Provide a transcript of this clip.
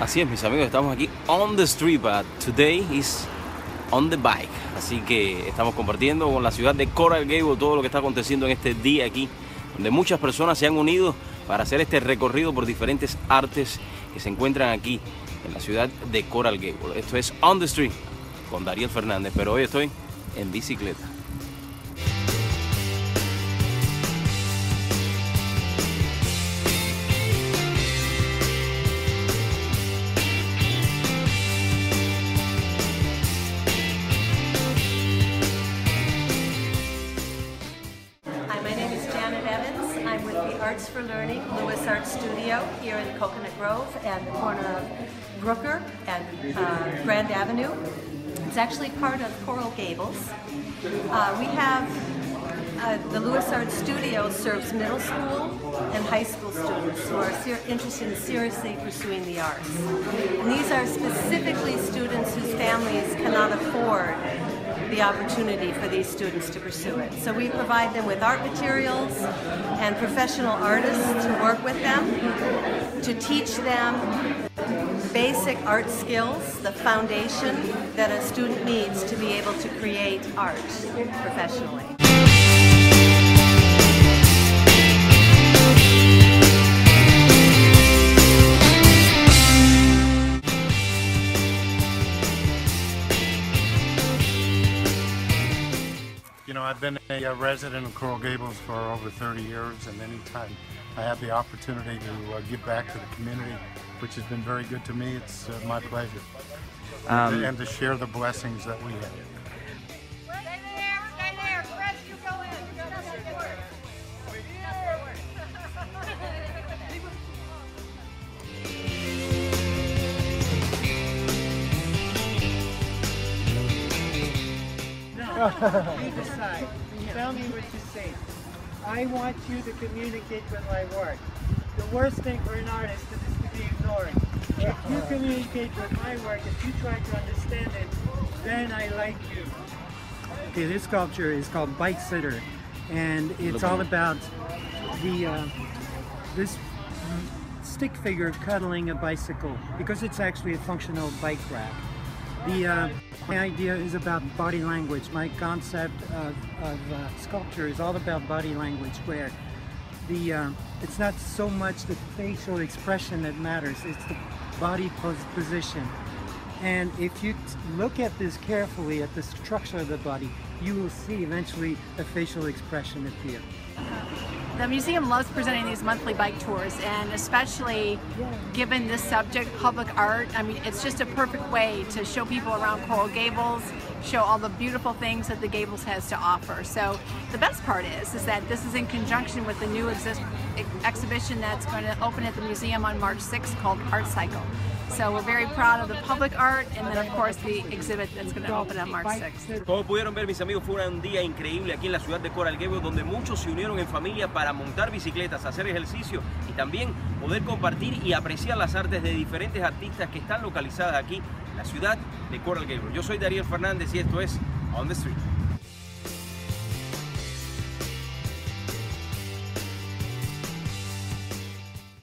Así es, mis amigos, estamos aquí on the street, but today is on the bike. Así que estamos compartiendo con la ciudad de Coral Gables todo lo que está aconteciendo en este día aquí, donde muchas personas se han unido para hacer este recorrido por diferentes artes que se encuentran aquí en la ciudad de Coral Gables. Esto es On the Street con Dariel Fernández, pero hoy estoy en bicicleta. I'm with the Arts for Learning, Lewis Art Studio here in Coconut Grove and the corner of Brooker and Grand Avenue. It's actually part of Coral Gables. We have the Lewis Art Studio serves middle school and high school students who are interested in seriously pursuing the arts. And these are specifically students whose families cannot afford the opportunity for these students to pursue it. So we provide them with art materials and professional artists to work with them, to teach them basic art skills, the foundation that a student needs to be able to create art professionally. You know, I've been a resident of Coral Gables for over 30 years, and anytime I have the opportunity to give back to the community, which has been very good to me, it's my pleasure. And to share the blessings that we have. You decide. Tell me what you think. I want you to communicate with my work. The worst thing for an artist is to be ignored. If you communicate with my work, if you try to understand it, then I like you. Okay, this sculpture is called Bike Sitter, and it's all about the this stick figure cuddling a bicycle, because it's actually a functional bike rack. My idea is about body language. My concept of sculpture is all about body language, where it's not so much the facial expression that matters, it's the body position. And if you look at this carefully, at the structure of the body, you will see eventually a facial expression appear. The museum loves presenting these monthly bike tours, and especially given this subject, public art, I mean, it's just a perfect way to show people around Coral Gables, show all the beautiful things that the Gables has to offer. So the best part is that this is in conjunction with the new exhibition that's going to open at the museum on March 6th called Art Cycle. So we're very proud of the public art, and then of course the exhibit that's going to open on March 6th. Como pudieron ver, mis amigos, fue un día increíble aquí en la ciudad de Coral Gables, donde muchos se unieron en familia para montar bicicletas, hacer ejercicio y también poder compartir y apreciar las artes de diferentes artistas que están localizadas aquí en la ciudad de Coral Gables. Yo soy Dariel Fernández y esto es On the Street.